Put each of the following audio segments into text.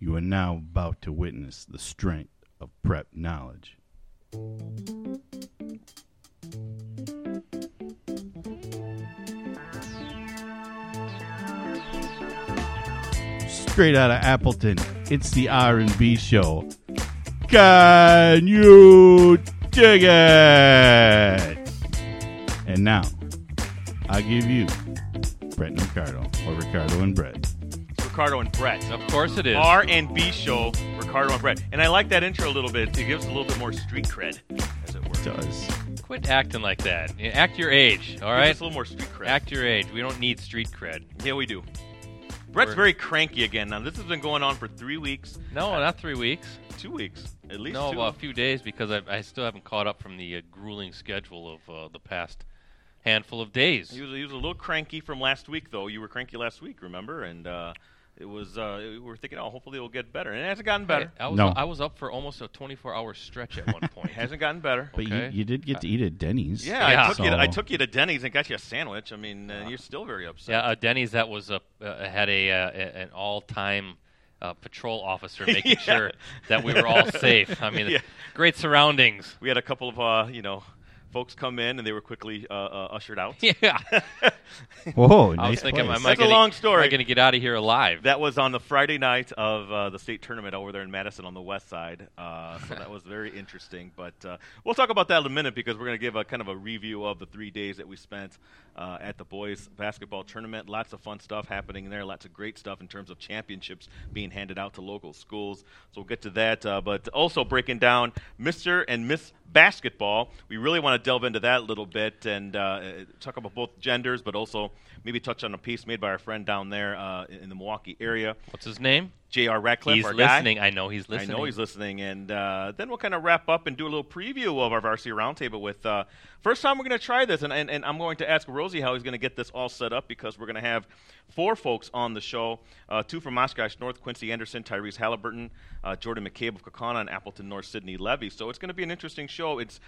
You are now about to witness the strength of prep knowledge. Straight out of Appleton, it's the R&B show. Can you dig it? And now, I give you Brett and Ricardo, or Ricardo and Brett. Ricardo and Brett. Of course it is. R&B show, Ricardo and Brett. And I like that intro a little bit. It gives a little bit more street cred, as it were. It does. Quit acting like that. Act your age, all right? It's a little more street cred. Act your age. We don't need street cred. Yeah, we do. Brett's very cranky again. Now, this has been going on for 3 weeks. No, not 3 weeks. 2 weeks. At least No, well, a few days because I still haven't caught up from the grueling schedule of the past handful of days. He was a little cranky from last week, though. You were cranky last week, remember? And it was we were thinking, oh, hopefully it will get better. And it hasn't gotten better. I was up for almost a 24-hour stretch at one point. It hasn't gotten better. But okay. you did get to eat at Denny's. Yeah. I took you to Denny's and got you a sandwich. I mean, you're still very upset. Yeah, Denny's that was had an all-time patrol officer making sure that we were all safe. I mean, great surroundings. We had a couple of, folks come in, and they were quickly ushered out. Yeah. Whoa, nice. I was thinking, that's a long story. Am I going to get out of here alive? That was on the Friday night of the state tournament over there in Madison on the west side. So that was very interesting. But we'll talk about that in a minute because we're going to give a kind of a review of the 3 days that we spent at the boys' basketball tournament. Lots of fun stuff happening there. Lots of great stuff in terms of championships being handed out to local schools. So we'll get to that. But also breaking down Mr. and Miss Basketball. We really want to delve into that a little bit and talk about both genders, but also maybe touch on a piece made by our friend down there in the Milwaukee area. What's his name? J.R. Radcliffe, our guy. He's listening. I know he's listening. And then we'll kind of wrap up and do a little preview of our Varsity Roundtable with first time we're going to try this. And I'm going to ask Rosie how he's going to get this all set up because we're going to have four folks on the show, two from Oshkosh North, Quincy Anderson, Tyrese Haliburton, Jordan McCabe of Kaukauna, and Appleton North, Sydney Levy. So it's going to be an interesting show. It's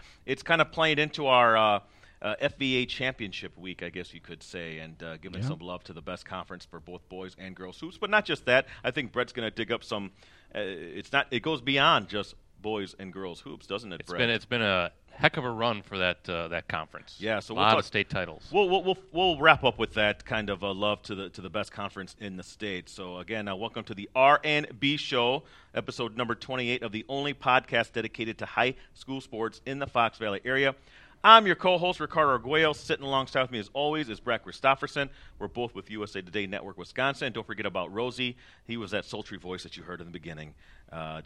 kind of playing into our FVA championship week, I guess you could say, and giving some love to the best conference for both boys and girls hoops. But not just that. I think Brett's going to dig up some it goes beyond just boys and girls hoops, doesn't it, Brett? It's been a heck of a run for that conference. Yeah, so a lot of state titles. We'll wrap up with that kind of love to the best conference in the state. So again, welcome to the R&B show, episode number 28 of the only podcast dedicated to high school sports in the Fox Valley area. I'm your co-host, Ricardo Arguello. Sitting alongside with me, as always, is Brad Christopherson. We're both with USA Today Network Wisconsin. Don't forget about Rosie. He was that sultry voice that you heard in the beginning.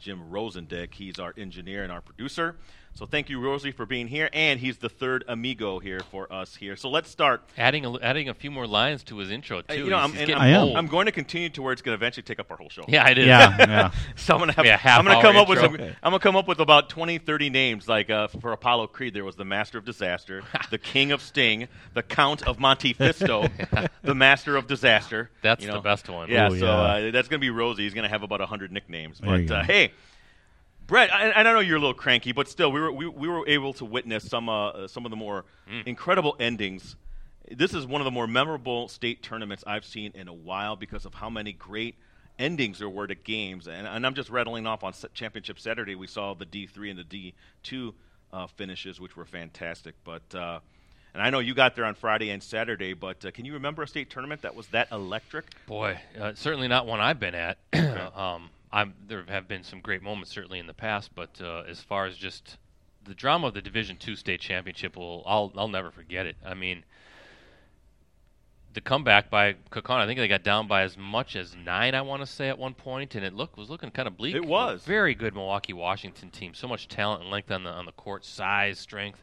Jim Rosendick, he's our engineer and our producer. So thank you, Rosie, for being here. And he's the third amigo here for us here. So let's start. Adding a few more lines to his intro, too. I'm going to continue to where it's going to eventually take up our whole show. Yeah, I did. Yeah. So I'm going to come up with about 20, 30 names. Like for Apollo Creed, there was the Master of Disaster, the King of Sting, the Count of Monte Fisto, the Master of Disaster. That's the best one. Yeah, that's going to be Rosie. He's going to have about 100 nicknames. But hey. Brett, I know you're a little cranky, but still, we were able to witness some of the more incredible endings. This is one of the more memorable state tournaments I've seen in a while because of how many great endings there were to games. And I'm just rattling off on Championship Saturday. We saw the D3 and the D2 finishes, which were fantastic. But and I know you got there on Friday and Saturday, but can you remember a state tournament that was that electric? Boy, certainly not one I've been at. There have been some great moments, certainly in the past, but as far as just the drama of the Division II state championship, I'll never forget it. I mean, the comeback by Kaukauna, I think they got down by as much as 9, I want to say, at one point, and it was looking kind of bleak. It was a very good Milwaukee-Washington team, so much talent and length on the court, size, strength.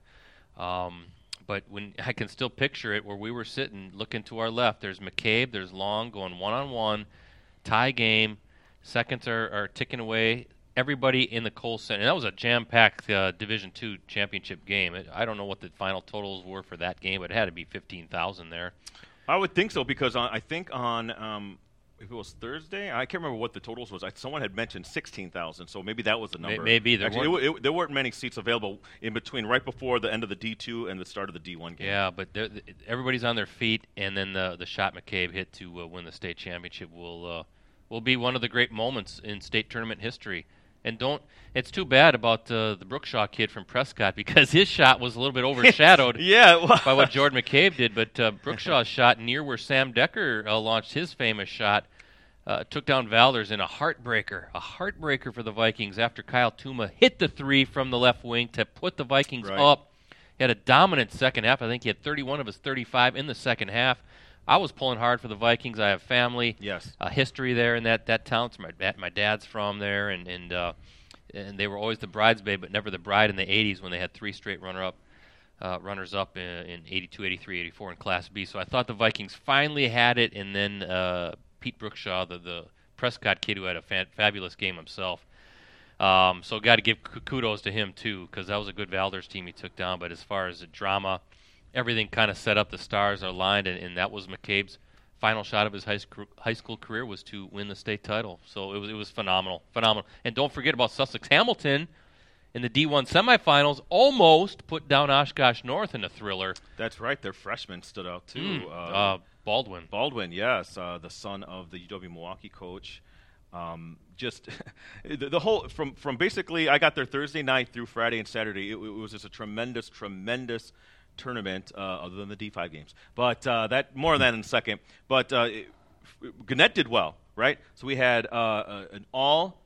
But when I can still picture it, where we were sitting, looking to our left, there's McCabe, there's Long going one-on-one, tie game. Seconds are ticking away. Everybody in the Kohl Center. And that was a jam-packed Division II championship game. I don't know what the final totals were for that game, but it had to be 15,000 there. I would think so because if it was Thursday, I can't remember what the totals was. Someone had mentioned 16,000, so maybe that was the number. Maybe. There weren't many seats available in between right before the end of the D2 and the start of the D1 game. Yeah, but everybody's on their feet, and then the shot McCabe hit to win the state championship will will be one of the great moments in state tournament history. And don't, it's too bad about the Brookshaw kid from Prescott, because his shot was a little bit overshadowed by what Jordan McCabe did. But Brookshaw's shot near where Sam Decker launched his famous shot took down Valders in a heartbreaker for the Vikings after Kyle Tuma hit the three from the left wing to put the Vikings up. He had a dominant second half. I think he had 31 of his 35 in the second half. I was pulling hard for the Vikings. I have family, a history there in that town. My dad's from there, and they were always the bride's babe, but never the bride in the 80s when they had three straight runners-up in 82, 83, 84 in Class B. So I thought the Vikings finally had it, and then Pete Brookshaw, the Prescott kid who had a fabulous game himself. So got to give kudos to him, too, because that was a good Valders team he took down. But as far as the drama, everything kind of set up, the stars are lined, and that was McCabe's final shot of his high school career, was to win the state title. So it was phenomenal. And don't forget about Sussex-Hamilton in the D1 semifinals, almost put down Oshkosh North in a thriller. That's right. Their freshman stood out, too. Baldwin. Baldwin, yes, the son of the UW-Milwaukee coach. Just the whole from basically I got there Thursday night through Friday and Saturday. It was just a tremendous tournament, other than the D5 games, but that more than in a second. But Gannett did well, right? So we had an all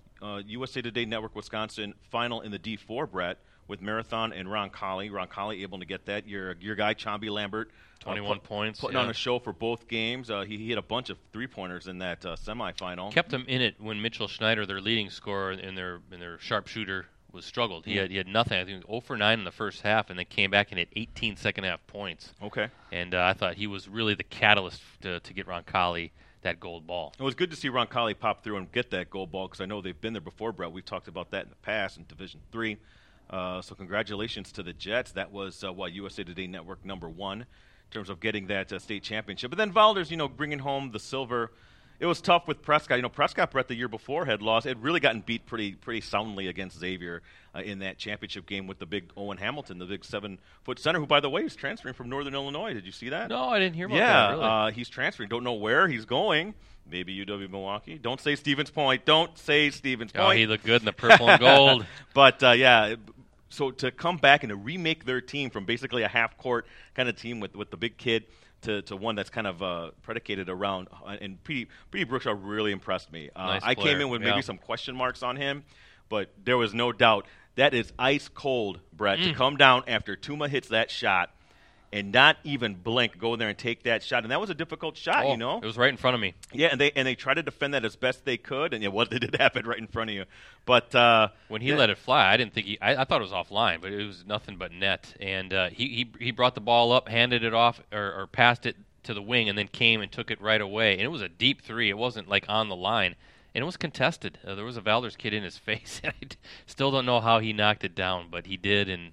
USA Today Network Wisconsin final in the D4, Brett, with Marathon and Roncalli. Roncalli able to get that. Your guy Chomby Lambert, 21 points, putting on a show for both games. He hit a bunch of three pointers in that semifinal. Kept them in it when Mitchell Schneider, their leading scorer and their sharpshooter, was struggled. He had nothing. I think he was 0 for 9 in the first half, and then came back and hit 18 second-half points. Okay. And I thought he was really the catalyst to get Roncalli that gold ball. It was good to see Roncalli pop through and get that gold ball, because I know they've been there before, Brett. We've talked about that in the past in Division III. So congratulations to the Jets. That was USA Today Network #1 in terms of getting that state championship. But then Valders, bringing home the silver. It was tough with Prescott. Prescott, Brett, the year before had lost. It really gotten beat pretty soundly against Xavier in that championship game with the big Owen Hamilton, the big 7-foot center, who, by the way, is transferring from Northern Illinois. Did you see that? No, I didn't hear about that, really. He's transferring. Don't know where he's going. Maybe UW-Milwaukee. Don't say Stevens Point. Oh, he looked good in the purple and gold. But, so to come back and to remake their team from basically a half-court kind of team with the big kid to one that's kind of predicated around and Petey Brookshaw really impressed me. Nice I player. Came in with maybe some question marks on him, but there was no doubt that is ice cold, Brett, to come down after Tuma hits that shot and not even blink, go in there and take that shot. And that was a difficult shot, It was right in front of me. Yeah, and they tried to defend that as best they could, and it did happen right in front of you. But when he let it fly, I didn't think I thought it was offline, but it was nothing but net. And he brought the ball up, handed it off, or passed it to the wing, and then came and took it right away. And it was a deep three. It wasn't like on the line. And it was contested. There was a Valders kid in his face. And I still don't know how he knocked it down, but he did, and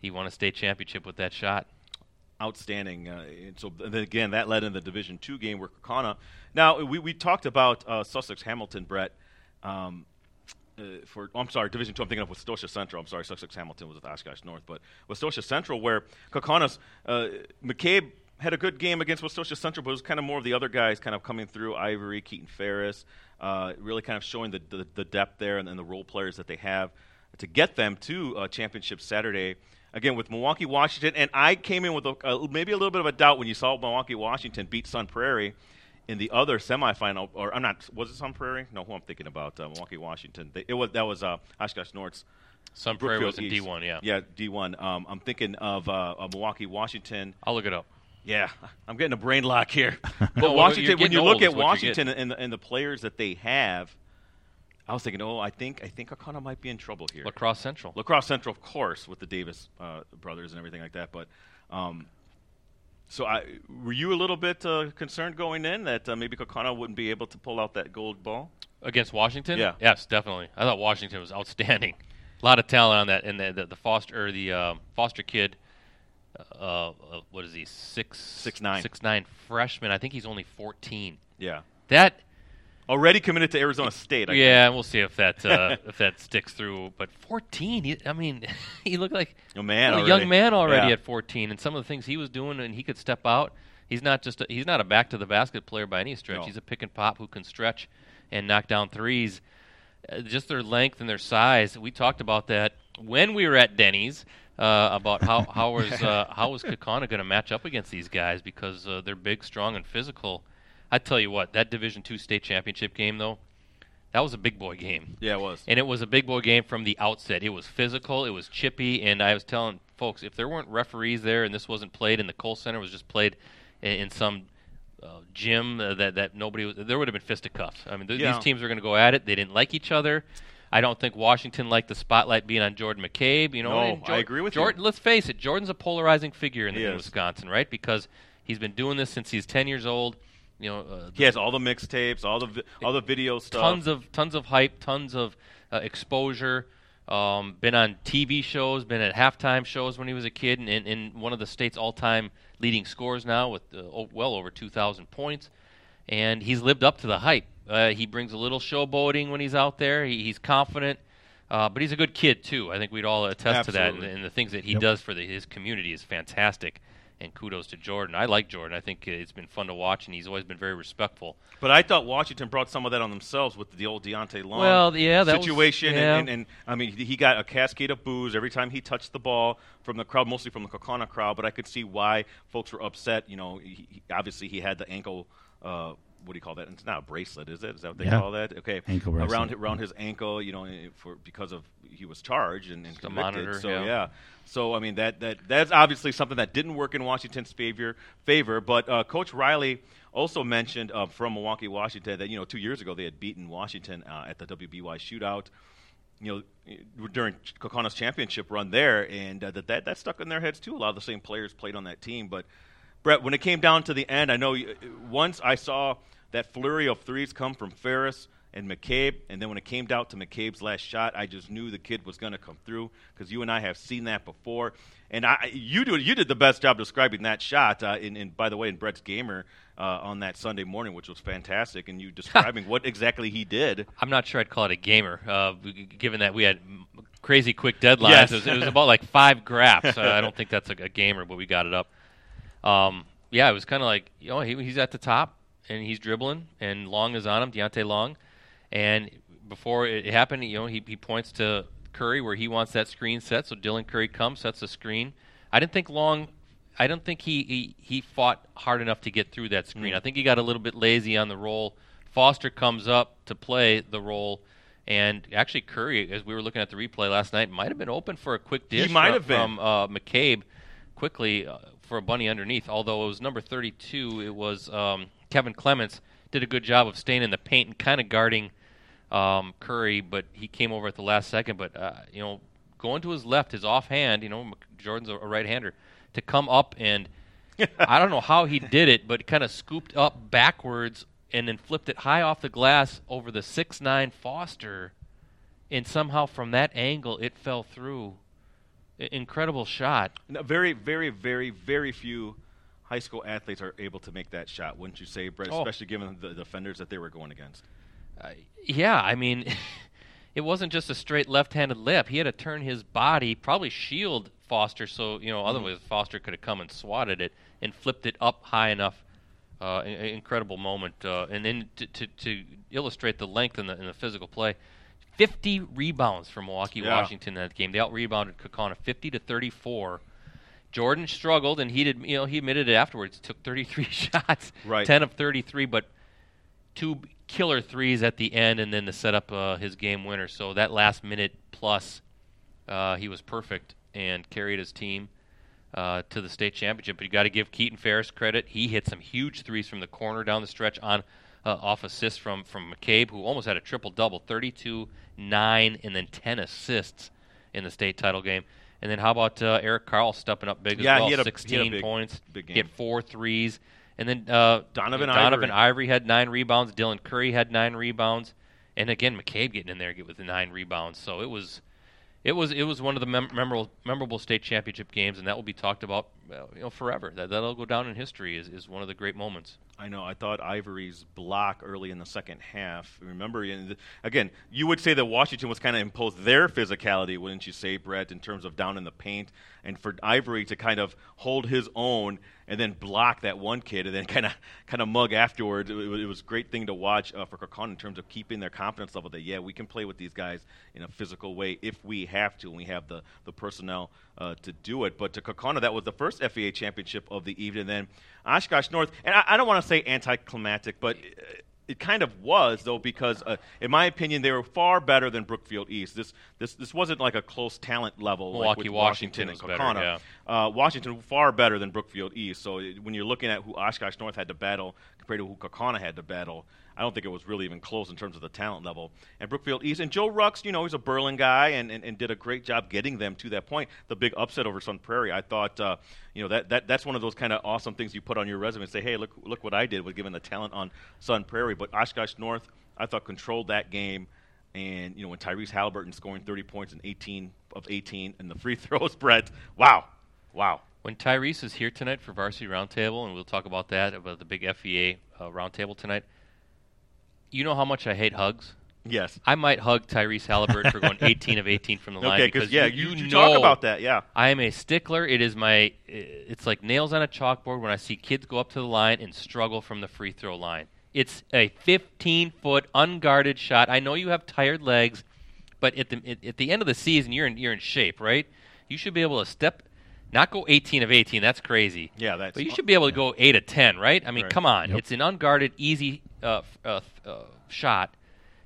he won a state championship with that shot. Outstanding. And so, and then again, that led in the Division II game where Kaukauna. Now, we talked about Sussex-Hamilton, Brett. Division II. I'm thinking of Westosha Central. I'm sorry, Sussex-Hamilton was with Oshkosh North. But Westosha Central, where Kaukauna's McCabe had a good game against Westosha Central, but it was kind of more of the other guys kind of coming through, Ivory, Keaton Ferris, really kind of showing the depth there and the role players that they have to get them to Championship Saturday. Again, with Milwaukee-Washington, and I came in with maybe a little bit of a doubt when you saw Milwaukee-Washington beat Sun Prairie in the other semifinal. Or I'm not. Was it Sun Prairie? No, who I'm thinking about? Milwaukee-Washington. That was Oshkosh North's. Sun Prairie was in D1, yeah. Yeah, D1. I'm thinking of Milwaukee-Washington. I'll look it up. Yeah, I'm getting a brain lock here. But Washington, when you look at Washington and the players that they have, I was thinking, I think Kaukauna might be in trouble here. La Crosse Central, of course, with the Davis brothers and everything like that. But were you a little bit concerned going in that maybe Kaukauna wouldn't be able to pull out that gold ball against Washington? Yeah. Yes, definitely. I thought Washington was outstanding. A lot of talent on that, and the foster kid. What is he? 6'9". 6'9" freshman. I think he's only 14. Yeah. That. Already committed to Arizona State. I guess. We'll see if that if that sticks through. But 14, he looked like a young man already at 14. And some of the things he was doing, and he could step out. He's not a back to the basket player by any stretch. No. He's a pick and pop who can stretch and knock down threes. Just their length and their size. We talked about that when we were at Denny's about how was Kaukauna going to match up against these guys because they're big, strong, and physical. I tell you what, that Division II state championship game, though, that was a big boy game. Yeah, it was. And it was a big boy game from the outset. It was physical. It was chippy. And I was telling folks, if there weren't referees there and this wasn't played and the Kohl Center was just played in some gym that nobody was, there would have been fisticuffs. I mean, these teams were going to go at it. They didn't like each other. I don't think Washington liked the spotlight being on Jordan McCabe. You know, no, I agree with Jordan. Let's face it, Jordan's a polarizing figure in Wisconsin, right? Because he's been doing this since he's 10 years old. You know, he has all the mixtapes, all the video stuff. Tons of hype, tons of exposure. Been on TV shows, been at halftime shows when he was a kid, and in one of the state's all-time leading scorers now with well over 2,000 points. And he's lived up to the hype. He brings a little showboating when he's out there. He's confident, but he's a good kid too. I think we'd all attest to that. And the things that he does for his community is fantastic. And kudos to Jordan. I like Jordan. I think it's been fun to watch, and he's always been very respectful. But I thought Washington brought some of that on themselves with the old Deontay Long situation. Was, yeah. And I mean, he got a cascade of boos every time he touched the ball from the crowd, mostly from the Kaukauna crowd. But I could see why folks were upset. You know, obviously he had the ankle what do you call that? It's not a bracelet, is it? Is that what they call that? Okay, ankle bracelet around his ankle, you know, because he was charged and convicted. Monitor, so I mean that's obviously something that didn't work in Washington's favor. But Coach Riley also mentioned from Milwaukee-Washington that 2 years ago they had beaten Washington at the WBY shootout. You know, during Kaukauna championship run there, and that stuck in their heads too. A lot of the same players played on that team, but. Brett, when it came down to the end, I know once I saw that flurry of threes come from Ferris and McCabe, and then when it came down to McCabe's last shot, I just knew the kid was going to come through because you and I have seen that before. And you did the best job describing that shot, and by the way, in Brett's Gamer on that Sunday morning, which was fantastic, and you describing what exactly he did. I'm not sure I'd call it a gamer, given that we had crazy quick deadlines. Yes. It was about like five graphs. I don't think that's a gamer, but we got it up. It was kind of like, he's at the top, and he's dribbling, and Long is on him, Deontay Long. And before it happened, he points to Curry where he wants that screen set, so Dylan Curry comes, sets the screen. I didn't think Long – I don't think he fought hard enough to get through that screen. I think he got a little bit lazy on the roll. Foster comes up to play the roll, and actually Curry, as we were looking at the replay last night, might have been open for a quick dish from McCabe quickly for a bunny underneath, although it was number 32. It was Kevin Clements did a good job of staying in the paint and kind of guarding Curry, but he came over at the last second. But, going to his left, his offhand, Jordan's a right-hander, to come up and I don't know how he did it, but kind of scooped up backwards and then flipped it high off the glass over the 6'9 Foster, and somehow from that angle it fell through. Incredible shot. No, very, very, very, very few high school athletes are able to make that shot, wouldn't you say, Brett, especially given the defenders that they were going against? I mean, it wasn't just a straight left-handed layup. He had to turn his body, probably shield Foster, so, otherwise Foster could have come and swatted it and flipped it up high enough. Incredible moment. And then to illustrate the length and the physical play, 50 rebounds for Milwaukee-Washington in that game. They out-rebounded Kaukauna 50-34. Jordan struggled, and he did. He admitted it afterwards. Took 33 shots, right. 10 of 33, but two killer threes at the end, and then to set up his game winner. So that last minute plus, he was perfect and carried his team to the state championship. But you got to give Keaton Ferris credit. He hit some huge threes from the corner down the stretch on. Off assists from McCabe, who almost had a triple-double, 32, 9, and then 10 assists in the state title game. And then how about Eric Carl stepping up big as well, he had 16 points, big get 4 threes. And then Donovan Ivory had 9 rebounds. Dylan Curry had 9 rebounds. And again, McCabe getting in there with the 9 rebounds. So it was one of the memorable state championship games, and that will be talked about forever. That'll go down in history is one of the great moments. I know. I thought Ivory's block early in the second half. Remember, again, you would say that Washington was kind of imposed their physicality, wouldn't you say, Brett, in terms of down in the paint, and for Ivory to kind of hold his own and then block that one kid and then kind of mug afterwards. It was a great thing to watch for Kaukauna in terms of keeping their confidence level that, yeah, we can play with these guys in a physical way if we have to, and we have the personnel to do it. But to Kaukauna, that was the first FVA championship of the evening. Then Oshkosh North, and I don't want to say anticlimactic, but it kind of was, though, because in my opinion, they were far better than Brookfield East. This wasn't like a close talent level. Milwaukee-Washington like and Kaukauna. Yeah. Washington far better than Brookfield East. So when you're looking at who Oshkosh North had to battle compared to who Kaukauna had to battle, I don't think it was really even close in terms of the talent level. And Brookfield East, and Joe Rux, he's a Berlin guy and did a great job getting them to that point. The big upset over Sun Prairie, I thought, that's one of those kind of awesome things you put on your resume and say, hey, look what I did with giving the talent on Sun Prairie. But Oshkosh North, I thought, controlled that game. And, when Tyrese Haliburton scoring 30 points and 18 of 18 and the free throws, Brett, wow. When Tyrese is here tonight for Varsity Roundtable, and we'll talk about that, about the big FVA Roundtable tonight, you know how much I hate hugs? Yes. I might hug Tyrese Haliburton for going 18 of 18 from the line. Okay, because you talk about that, yeah. I am a stickler. It's like nails on a chalkboard when I see kids go up to the line and struggle from the free throw line. It's a 15-foot unguarded shot. I know you have tired legs, but at the end of the season, you're in shape, right? You should be able to step, not go 18 of 18. That's crazy. Yeah, that's. But you should be able to go 8 of 10, right? I mean, right. Come on. Yep. It's an unguarded, easy shot,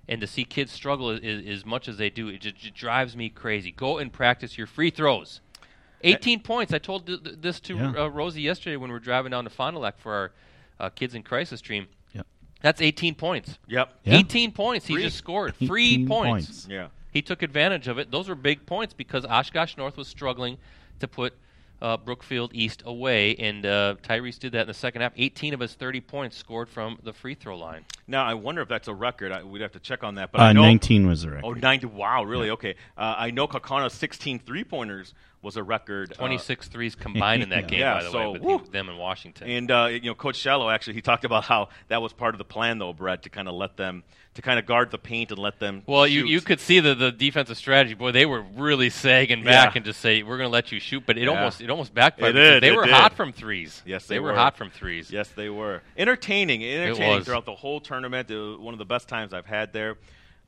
and to see kids struggle as much as they do, it just drives me crazy. Go and practice your free throws. 18 points. I told this to Rosie yesterday when we were driving down to Fond du Lac for our Kids in Crisis stream. Yep. That's 18 points. Yep. Yeah. 18 points he just scored. Free points. Yeah. He took advantage of it. Those were big points because Oshkosh North was struggling to put Brookfield East away, and Tyrese did that in the second half. 18 of his 30 points scored from the free throw line. Now, I wonder if that's a record. We'd have to check on that. But 19 was the record. Oh, 90. Wow, really? Yeah. Okay. I know Kaukauna 16 three-pointers was a record. 26 threes combined in that game, by the way, with them in Washington. And, Coach Shallow, actually, he talked about how that was part of the plan, though, Brett, to kind of let them – to kind of guard the paint and let them shoot. You could see the defensive strategy. Boy, they were really sagging back and just say, we're going to let you shoot. But it almost backfired. They were hot from threes. Yes, they were. They were hot from threes. Yes, they were. Entertaining throughout the whole tournament. It was one of the best times I've had there.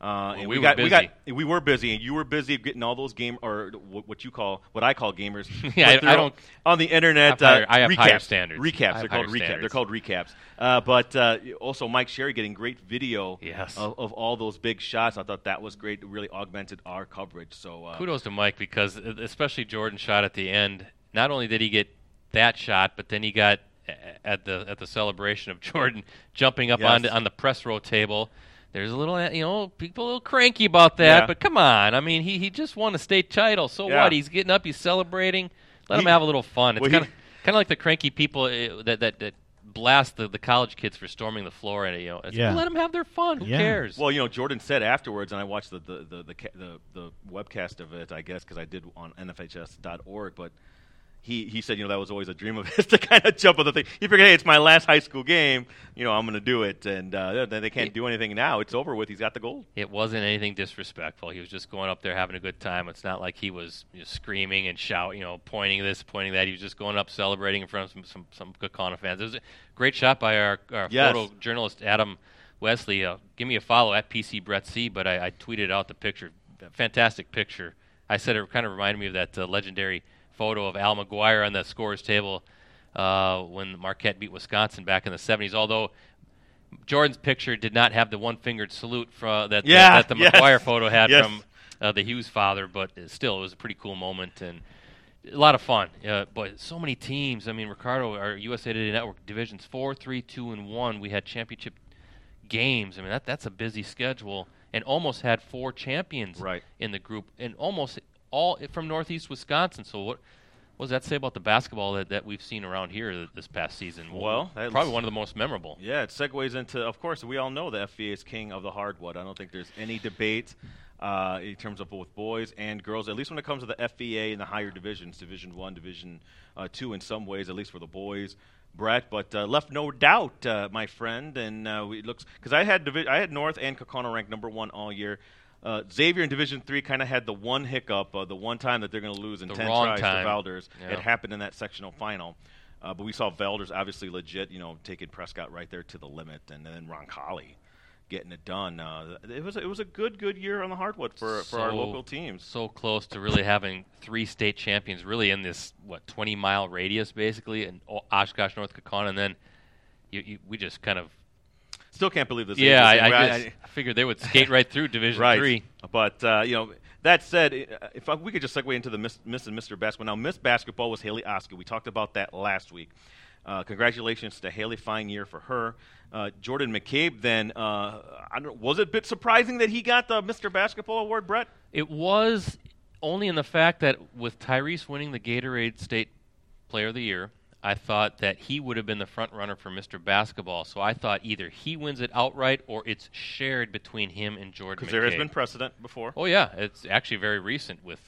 And we were busy, and you were busy getting all those game or what I call gamers. Yeah, I don't on the internet. I have higher standards. Recaps. They're called recaps. But also Mike Sherry getting great video of all those big shots. I thought that was great. It really augmented our coverage. So kudos to Mike, because especially Jordan's shot at the end. Not only did he get that shot, but then he got at the celebration of Jordan jumping up on the press row table. There's a little, people a little cranky about that, but come on. I mean, he just won a state title. So what? He's getting up, he's celebrating. Let him have a little fun. It's kind of like the cranky people that blast the college kids for storming the floor, and let them have their fun. Who cares? Well, Jordan said afterwards, and I watched the webcast of it, I guess, because I did on NFHS.org, but. He said, that was always a dream of his to kind of jump on the thing. He figured, hey, it's my last high school game. I'm going to do it. And they can't do anything now. It's over with. He's got the gold. It wasn't anything disrespectful. He was just going up there having a good time. It's not like he was screaming and shouting, pointing this, pointing that. He was just going up celebrating in front of some Kaukauna fans. It was a great shot by our photojournalist, Adam Wesley. Give me a follow, at PCBrettC, but I tweeted out the picture. Fantastic picture. I said it kind of reminded me of that legendary photo of Al McGuire on the scorer's table when Marquette beat Wisconsin back in the 70s, although Jordan's picture did not have the one-fingered salute that the McGuire photo had from the Hughes father, but still, it was a pretty cool moment and a lot of fun. But so many teams. I mean, Ricardo, our USA Today Network divisions 4, 3, 2, and 1. We had championship games. I mean, that's a busy schedule, and almost had 4 champions in the group, and almost – all from northeast Wisconsin. So what does that say about the basketball that we've seen around here this past season? Well, that's probably one of the most memorable. Yeah, it segues into, of course, we all know the FVA is king of the hardwood. I don't think there's any debate. in terms of both boys and girls, at least when it comes to the FVA and the higher divisions, Division I, Division II in some ways, at least for the boys, Brett. But left no doubt, my friend. And it looks – because I had North and Kaukauna ranked number one all year. Xavier in Division III kind of had the one hiccup, the one time that they're going to lose in 10 tries to Valders. Yeah. It happened in that sectional final. But we saw Valders obviously legit, taking Prescott right there to the limit, and then Roncalli getting it done. It was a good year on the hardwood for our local teams. So close to really having three state champions really in this 20-mile radius basically, in Oshkosh North, Kaukauna, and then we just kind of. Still can't believe this. Yeah, I figured they would skate right through Division III. But, that said, if we could just segue into the Miss and Mr. Basketball. Now, Miss Basketball was Haley Oskey. We talked about that last week. Congratulations to Haley. Fine year for her. Jordan McCabe then, was it a bit surprising that he got the Mr. Basketball award, Brett? It was only in the fact that with Tyrese winning the Gatorade State Player of the Year, I thought that he would have been the front runner for Mr. Basketball, so I thought either he wins it outright or it's shared between him and Jordan McCabe. Because there has been precedent before. Oh, yeah. It's actually very recent with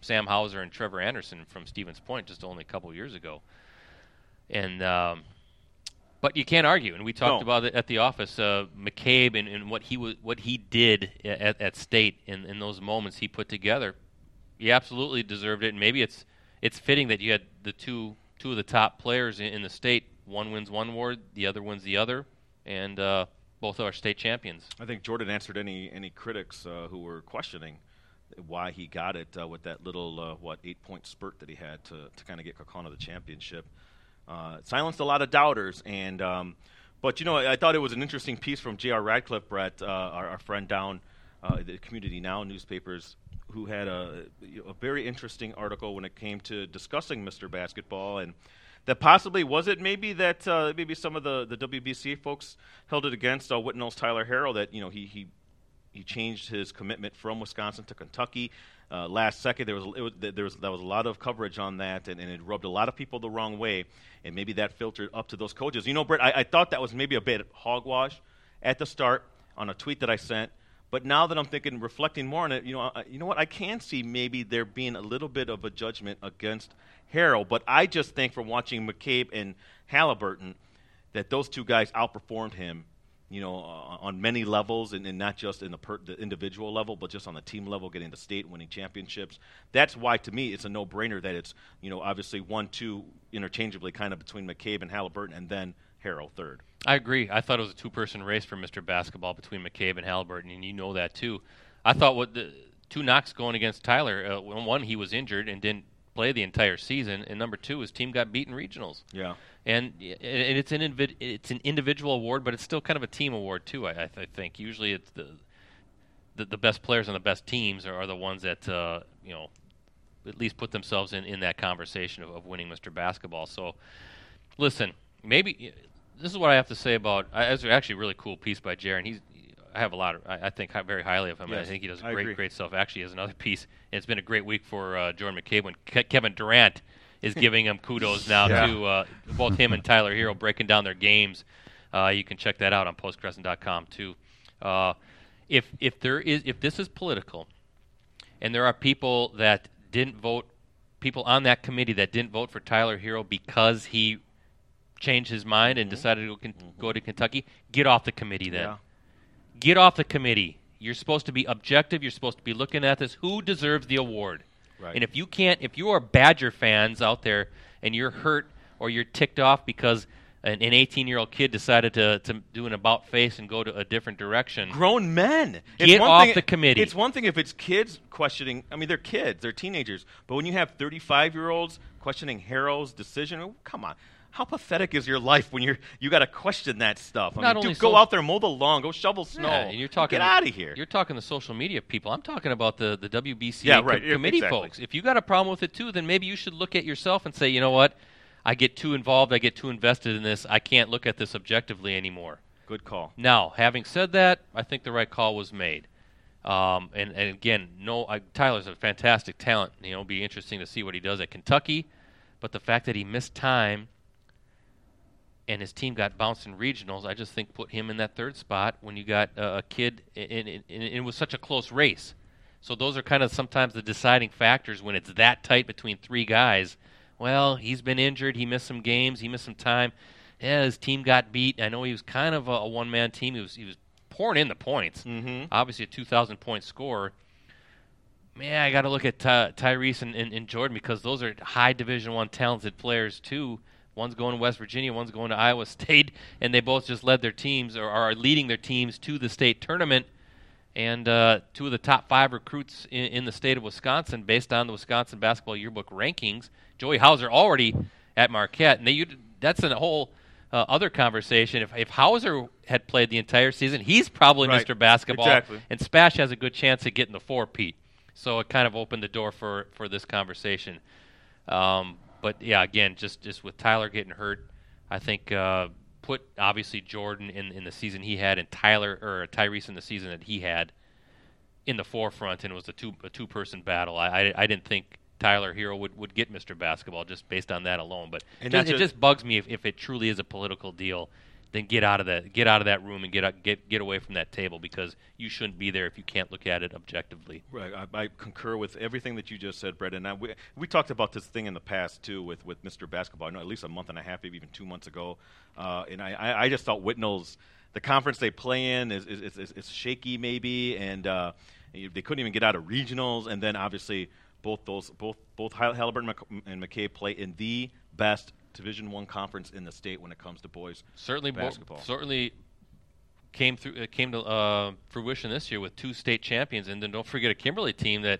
Sam Hauser and Trevor Anderson from Stevens Point just only a couple years ago. And but you can't argue, and we talked about it at the office, McCabe and what he did at State in those moments he put together. He absolutely deserved it, and maybe it's fitting that you had the two of the top players in the state. One wins one award, the other wins the other, and both are state champions. I think Jordan answered any critics who were questioning why he got it with that little 8-point spurt that he had to kind of get Kaukauna the championship. Silenced a lot of doubters, and but I thought it was an interesting piece from J.R. Radcliffe, Brett, our friend down the Community Now newspapers, who had a very interesting article when it came to discussing Mr. Basketball, and that possibly was it maybe that maybe some of the WBCA folks held it against Whitnell's Tyler Harrell that he changed his commitment from Wisconsin to Kentucky last second. There was a lot of coverage on that, and it rubbed a lot of people the wrong way, and maybe that filtered up to those coaches. Brett, I thought that was maybe a bit hogwash at the start on a tweet that I sent. But now that I'm thinking, reflecting more on it, I can see maybe there being a little bit of a judgment against Harrell. But I just think from watching McCabe and Haliburton that those two guys outperformed him, on many levels and not just in the individual level, but just on the team level, getting to state, winning championships. That's why, to me, it's a no-brainer that it's, obviously 1-2 interchangeably kind of between McCabe and Haliburton and then Harrell third. I agree. I thought it was a two-person race for Mr. Basketball between McCabe and Haliburton, and you know that too. I thought what the two knocks going against Tyler, one, he was injured and didn't play the entire season, and number two, his team got beat in regionals. Yeah. And it's an individual award, but it's still kind of a team award too, I think. Usually it's the best players on the best teams are the ones that, at least put themselves in that conversation of winning Mr. Basketball. So, listen, maybe – this is what I have to say about. It's actually a really cool piece by Jaron. I think very highly of him. Yes, I think he does great stuff. Actually, has another piece. And it's been a great week for Jordan McCabe when Kevin Durant is giving him kudos now to both him and Tyler Hero breaking down their games. You can check that out on postcrescent.com too. If this is political, and there are people that didn't vote, people on that committee that didn't vote for Tyler Hero because he changed his mind and decided to go to Kentucky, get off the committee then. Yeah. Get off the committee. You're supposed to be objective. You're supposed to be looking at this. Who deserves the award? Right. And if you are Badger fans out there and you're hurt or you're ticked off because an 18-year-old kid decided to do an about-face and go to a different direction. Grown men. Get off the committee. It's one thing if it's kids questioning. I mean, they're kids. They're teenagers. But when you have 35-year-olds questioning Harrell's decision, come on. How pathetic is your life when you got to question that stuff? Go out there, mow the lawn, go shovel snow. Yeah, get out of here. You're talking the social media people. I'm talking about the WBCA committee folks. If you got a problem with it too, then maybe you should look at yourself and say, you know what, I get too involved, I get too invested in this, I can't look at this objectively anymore. Good call. Now, having said that, I think the right call was made. And again, Tyler's a fantastic talent. It'll be interesting to see what he does at Kentucky, but the fact that he missed time. and his team got bounced in regionals, I just think put him in that third spot when you got a kid, and it was such a close race. So those are kind of sometimes the deciding factors when it's that tight between three guys. Well, he's been injured. He missed some games. He missed some time. Yeah, his team got beat. I know he was kind of a one-man team. He was pouring in the points. Mm-hmm. Obviously a 2,000-point scorer. Man, I got to look at Tyrese and Jordan, because those are high Division I talented players too. One's going to West Virginia, one's going to Iowa State, and they both just led their teams or are leading their teams to the state tournament. And two of the top five recruits in the state of Wisconsin, based on the Wisconsin Basketball Yearbook rankings. Joey Hauser already at Marquette, and that's a whole other conversation. If Hauser had played the entire season, he's probably right. Mr. Basketball, exactly. And Spash has a good chance of getting the four-peat. So it kind of opened the door for this conversation. But, yeah, again, just with Tyler getting hurt, I think put, obviously, Jordan in the season he had and Tyrese in the season that he had in the forefront, and it was a two-person battle. I didn't think Tyler Hero would get Mr. Basketball just based on that alone. But it just bugs me if it truly is a political deal, then get out of that room and get away from that table, because you shouldn't be there if you can't look at it objectively. Right, I concur with everything that you just said, Brett. And we talked about this thing in the past too with Mr. Basketball. I know at least a month and a half, maybe even 2 months ago, and I just thought Whitnell's the conference they play in is shaky maybe, and they couldn't even get out of regionals, and then obviously both Haliburton and McCabe play in the best Division I conference in the state when it comes to boys basketball. Certainly came to fruition this year with two state champions, and then don't forget a Kimberly team that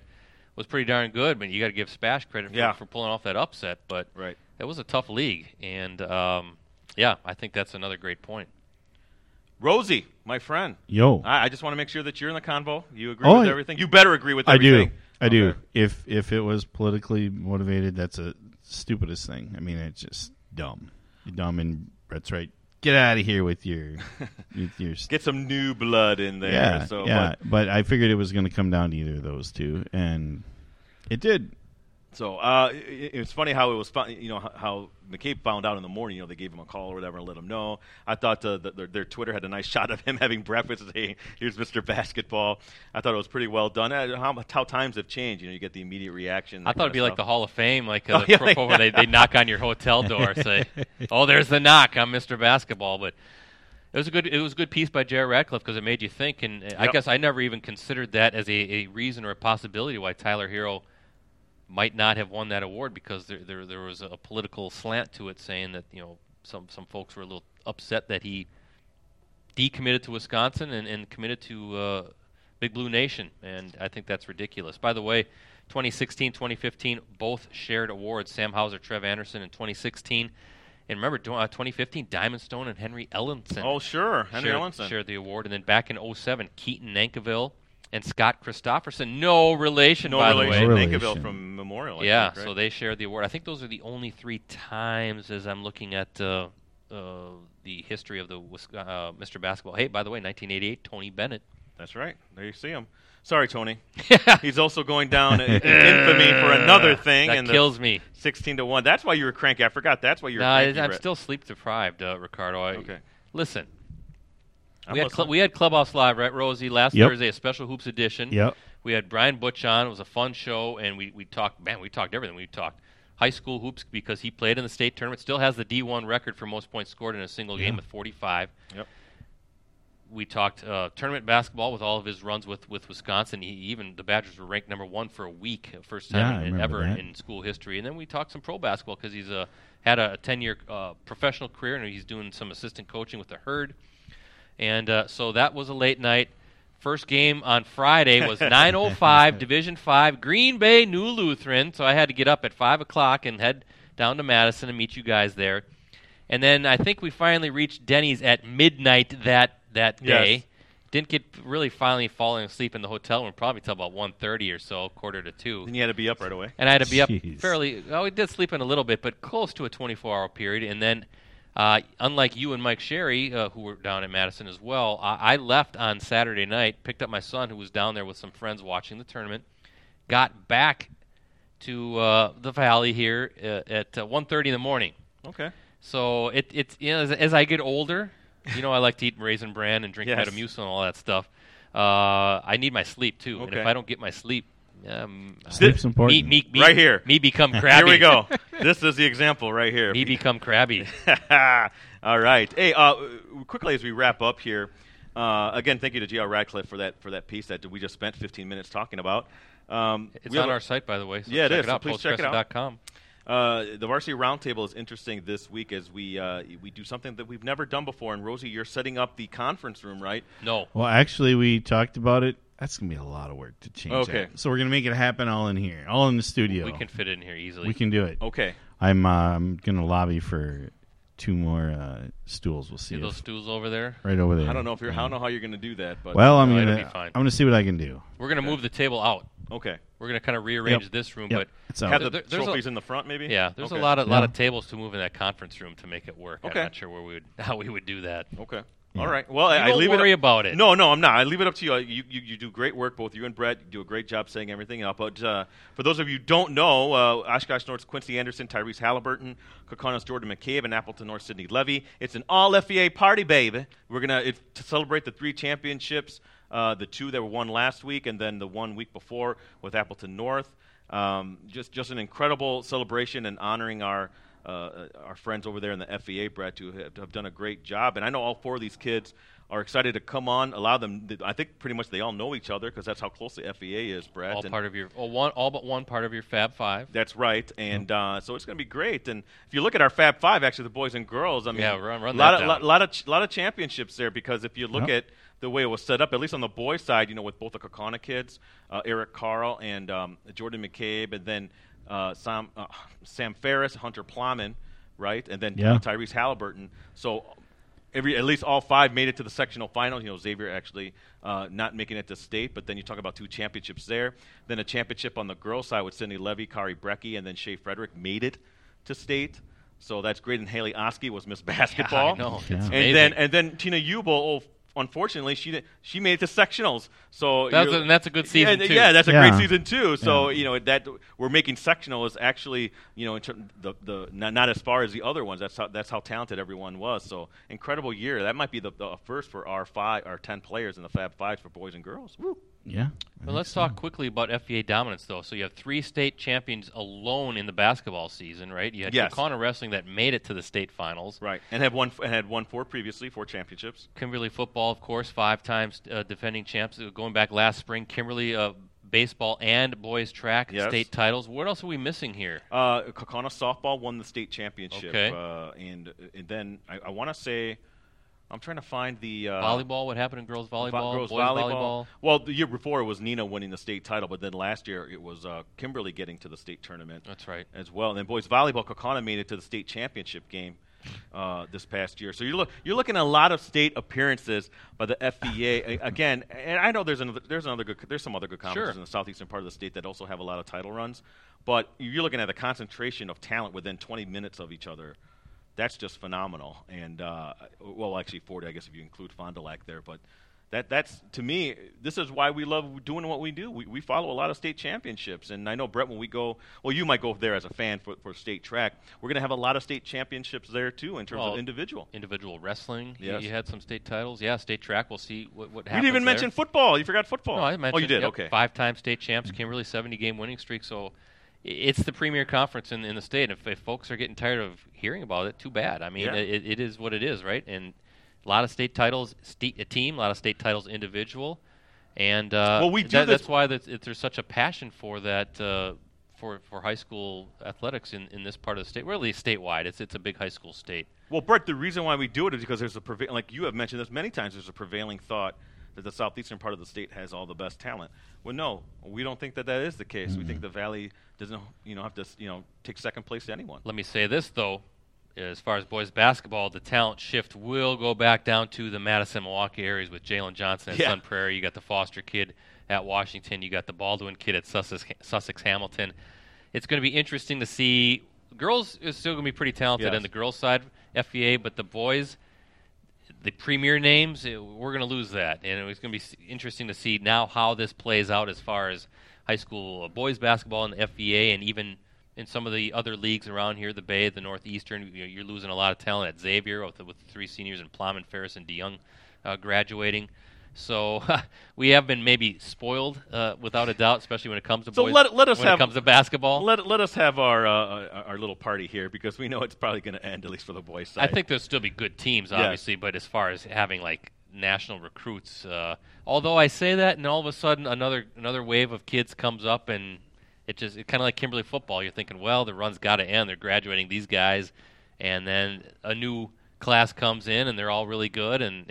was pretty darn good. But you got to give Spash credit for pulling off that upset. But right, that was a tough league, and I think that's another great point. Rosie, my friend, yo, I just want to make sure that you're in the convo. You agree with everything? You better agree with everything. I do. If it was politically motivated, that's a stupidest thing. I mean, it's just dumb. You're dumb, and Brett's right. Get out of here with your get some new blood in there. Yeah, so, yeah. But I figured it was going to come down to either of those two, and it did. So it's funny how it was. You know how McCabe found out in the morning. You know, they gave him a call or whatever and let him know. I thought their Twitter had a nice shot of him having breakfast. Hey, here's Mr. Basketball. I thought it was pretty well done. How times have changed. You know, you get the immediate reaction. I thought it'd be like the Hall of Fame, where they knock on your hotel door, say, "Oh, there's the knock. I'm Mr. Basketball." But it was a good piece by J.R. Radcliffe, because it made you think. And I guess I never even considered that as a reason or a possibility why Tyler Hero might not have won that award, because there was a political slant to it, saying that, you know, some folks were a little upset that he decommitted to Wisconsin and committed to Big Blue Nation, and I think that's ridiculous. By the way, 2016, 2015, both shared awards, Sam Hauser, Trev Anderson in 2016. And remember, 2015, Diamond Stone and Henry Ellenson. Oh, sure, Henry Ellenson shared the award. And then back in 2007, Keaton Nankivell and Scott Christopherson, no relation, by the way. Nankivell from Memorial. I think, right? So they shared the award. I think those are the only three times, as I'm looking at the history of the Mr. Basketball. Hey, by the way, 1988, Tony Bennett. That's right. There you see him. Sorry, Tony. He's also going down in infamy for another thing. That kills me. 16-1. That's why you were cranky. I forgot. That's why you were cranky. I'm still sleep-deprived, Ricardo. Okay. Listen. We had Clubhouse Live, right, Rosie, last Thursday, a special Hoops edition. Yep. We had Brian Butch on. It was a fun show, and we talked everything. We talked high school hoops, because he played in the state tournament, still has the D1 record for most points scored in a single game with 45. Yep. We talked tournament basketball with all of his runs with Wisconsin. Even the Badgers were ranked number one for a week, first time in school history. And then we talked some pro basketball, because he's had a 10-year professional career, and he's doing some assistant coaching with the Herd. And so that was a late night. First game on Friday was 9:05, Division V, Green Bay, New Lutheran. So I had to get up at 5 o'clock and head down to Madison and meet you guys there. And then I think we finally reached Denny's at midnight that day. Yes. Didn't get really finally falling asleep in the hotel room probably until about 1:30 or so, 1:45 to 2:00. Then you had to be up right away. And I had to be up fairly. Well, we did sleep in a little bit, but close to a 24-hour period. And then unlike you and Mike Sherry, who were down in Madison as well, I left on Saturday night, picked up my son, who was down there with some friends watching the tournament, got back to the Valley here at 1:30 in the morning. Okay. So it's you know, as I get older, you know, I like to eat Raisin Bran and drink Metamucil and all that stuff. I need my sleep too, and if I don't get my sleep, sleep's important. Me, right here, me become crabby. Here we go. This is the example right here. Me become crabby. All right. Hey, quickly as we wrap up here, again, thank you to J.R. Radcliffe for that piece that we just spent 15 minutes talking about. It's on our site, by the way. So yeah, check it is. Out, so please check it out. The Varsity Roundtable is interesting this week as we do something that we've never done before. And, Rosie, you're setting up the conference room, right? No. Well, actually, we talked about it. That's going to be a lot of work to change that. So we're going to make it happen all in here, all in the studio. We can fit it in here easily. We can do it. Okay. I'm going to lobby for two more stools. We'll see. Those stools over there? Right over there. I don't know if I don't know how you're going to do that. But I'm going to see what I can do. We're going to move the table out. Okay. We're going to kind of rearrange this room. Yep. But have the trophies in the front maybe? Yeah. There's a lot of tables to move in that conference room to make it work. Okay. I'm not sure how we would do that. Okay. Yeah. All right. Well, I leave it. Don't worry about it. No, I'm not. I leave it up to you. You do great work, both you and Brett. You do a great job saying everything up. But for those of you who don't know, Oshkosh North's Quincy Anderson, Tyrese Haliburton, Kaukauna's Jordan McCabe, and Appleton North Sydney Levy. It's an all FVA party, baby. We're gonna to celebrate the three championships, the two that were won last week, and then the 1 week before with Appleton North. Just an incredible celebration and honoring our friends over there in the FVA, Brad, who have done a great job. And I know all four of these kids are excited to come on. A lot of them, I think pretty much they all know each other because that's how close the FVA is, Brad. All but one part of your Fab Five. That's right. And so it's going to be great. And if you look at our Fab Five, actually, the boys and girls, I mean, a lot of championships there because if you look at the way it was set up, at least on the boys' side, you know, with both the Kaukauna kids, Eric Carl and Jordan McCabe, and then Sam Ferris, Hunter Plowman, right, and then Tyrese Haliburton. So at least all five made it to the sectional finals. You know, Xavier actually not making it to state, but then you talk about two championships there. Then a championship on the girls' side with Sydney Levy, Kari Brecke, and then Shea Frederick made it to state. So that's great. And Haley Oskey was Miss Basketball. Yeah, I know. Yeah. And then Tina Ubel. Unfortunately, she made it to sectionals. So that's a good season too. Yeah, that's a great season too. So you know that we're making sectionals actually, you know, in the not as far as the other ones. That's how talented everyone was. So incredible year. That might be the first for our 10 players in the Fab Fives for boys and girls. Woo. Yeah. Well, let's talk quickly about FVA dominance, though. So you have three state champions alone in the basketball season, right? You had Kaukauna Wrestling that made it to the state finals. Right. And had won four championships. Kimberly Football, of course, five times defending champs. Going back last spring, Kimberly baseball and boys track state titles. What else are we missing here? Kaukauna Softball won the state championship. Okay. And then I want to say – I'm trying to find the volleyball. What happened in girls volleyball? Boys volleyball. Well, the year before it was Nina winning the state title, but then last year it was Kimberly getting to the state tournament. That's right. As well, and then boys volleyball, Kaukauna made it to the state championship game this past year. So you're looking at a lot of state appearances by the FVA again. And I know there's some other good conferences in the southeastern part of the state that also have a lot of title runs, but you're looking at a concentration of talent within 20 minutes of each other. That's just phenomenal, and well, actually 40, I guess, if you include Fond du Lac there. But that's to me, this is why we love doing what we do. We follow a lot of state championships, and I know Brett, when we go, well, you might go there as a fan for state track. We're going to have a lot of state championships there too, in terms of individual wrestling. Yes. You had some state titles, state track. We'll see what happens. You didn't even mention football. You forgot football. No, I mentioned. Oh, you did. Okay. 5-time state champs, Kimberly 70-game winning streak. So. It's the premier conference in the state. If folks are getting tired of hearing about it, too bad. I mean, it is what it is, right? And a lot of state titles, a team, a lot of state titles, individual. And that's why there's such a passion for that for high school athletics in this part of the state. Really statewide. It's a big high school state. Well, Brett, the reason why we do it is because there's like you have mentioned this many times, there's a prevailing thought that the southeastern part of the state has all the best talent. Well, no, we don't think that is the case. Mm-hmm. We think the Valley doesn't, have to, take second place to anyone. Let me say this though: as far as boys basketball, the talent shift will go back down to the Madison, Milwaukee areas with Jalen Johnson at Sun Prairie. You got the Foster kid at Washington. You got the Baldwin kid at Sussex-Hamilton. It's going to be interesting to see. Girls is still going to be pretty talented on the girls' side, FVA, but the boys. The premier names, we're going to lose that. And it's going to be interesting to see now how this plays out as far as high school boys basketball and FVA and even in some of the other leagues around here, the Bay, the Northeastern, you're losing a lot of talent at Xavier with the three seniors and Plum and Ferris and DeYoung graduating. So we have been maybe spoiled, without a doubt, especially when it comes to boys, when it comes to basketball. Let us have our little party here, because we know it's probably going to end, at least for the boys' side. I think there'll still be good teams, obviously, but as far as having like national recruits, although I say that, and all of a sudden another wave of kids comes up, and it's kind of like Kimberly football. You're thinking, well, the run's got to end. They're graduating these guys, and then a new class comes in, and they're all really good, and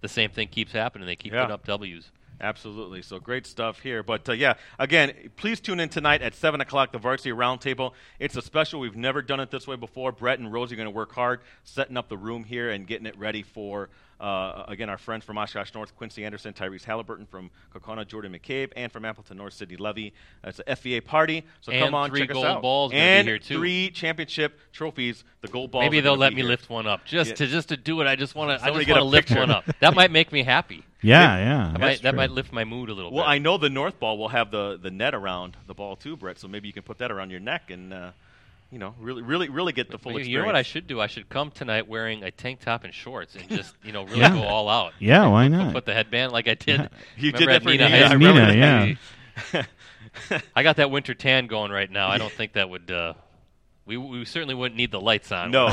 the same thing keeps happening. They keep putting up W's. Absolutely. So great stuff here. But, again, please tune in tonight at 7 o'clock, the Varsity Roundtable. It's a special. We've never done it this way before. Brett and Rosie are going to work hard setting up the room here and getting it ready for, again, our friends from Oshkosh North, Quincy Anderson, Tyrese Haliburton from Kaukauna, Jordan McCabe, and from Appleton North, Sydney Levy. It's an FVA party. So and come on, check us out. And 3 gold balls going to be here, too. And 3 championship trophies, the gold balls. Maybe they'll let me lift one up. Just to do it, I just want to lift one up. That might make me happy. Yeah. That might lift my mood a little bit. Well, I know the North ball will have the net around the ball too, Brett, so maybe you can put that around your neck and really get the full experience. You know what I should do? I should come tonight wearing a tank top and shorts and just, go all out. Yeah, and why not? Put the headband like I did. Yeah. You did that for Nina, yeah. I got that winter tan going right now. I don't think that would We certainly wouldn't need the lights on. No,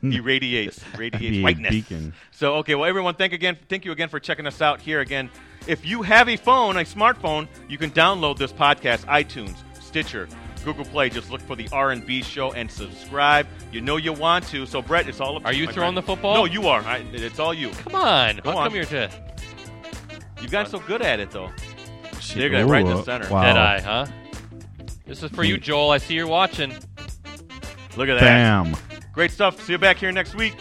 he radiates whiteness. Beacon. So, okay, well, everyone, thank you again for checking us out here again. If you have a smartphone, you can download this podcast, iTunes, Stitcher, Google Play. Just look for the R&B Show and subscribe. You know you want to. So, Brett, it's all up to you. Are you throwing the football? No, you are. It's all you. Come on. Come here to. You've gotten so good at it, though. There you go, right in the center. Wow. Dead eye, huh? This is for you, Joel. I see you're watching. Look at that. Bam. Great stuff. See you back here next week.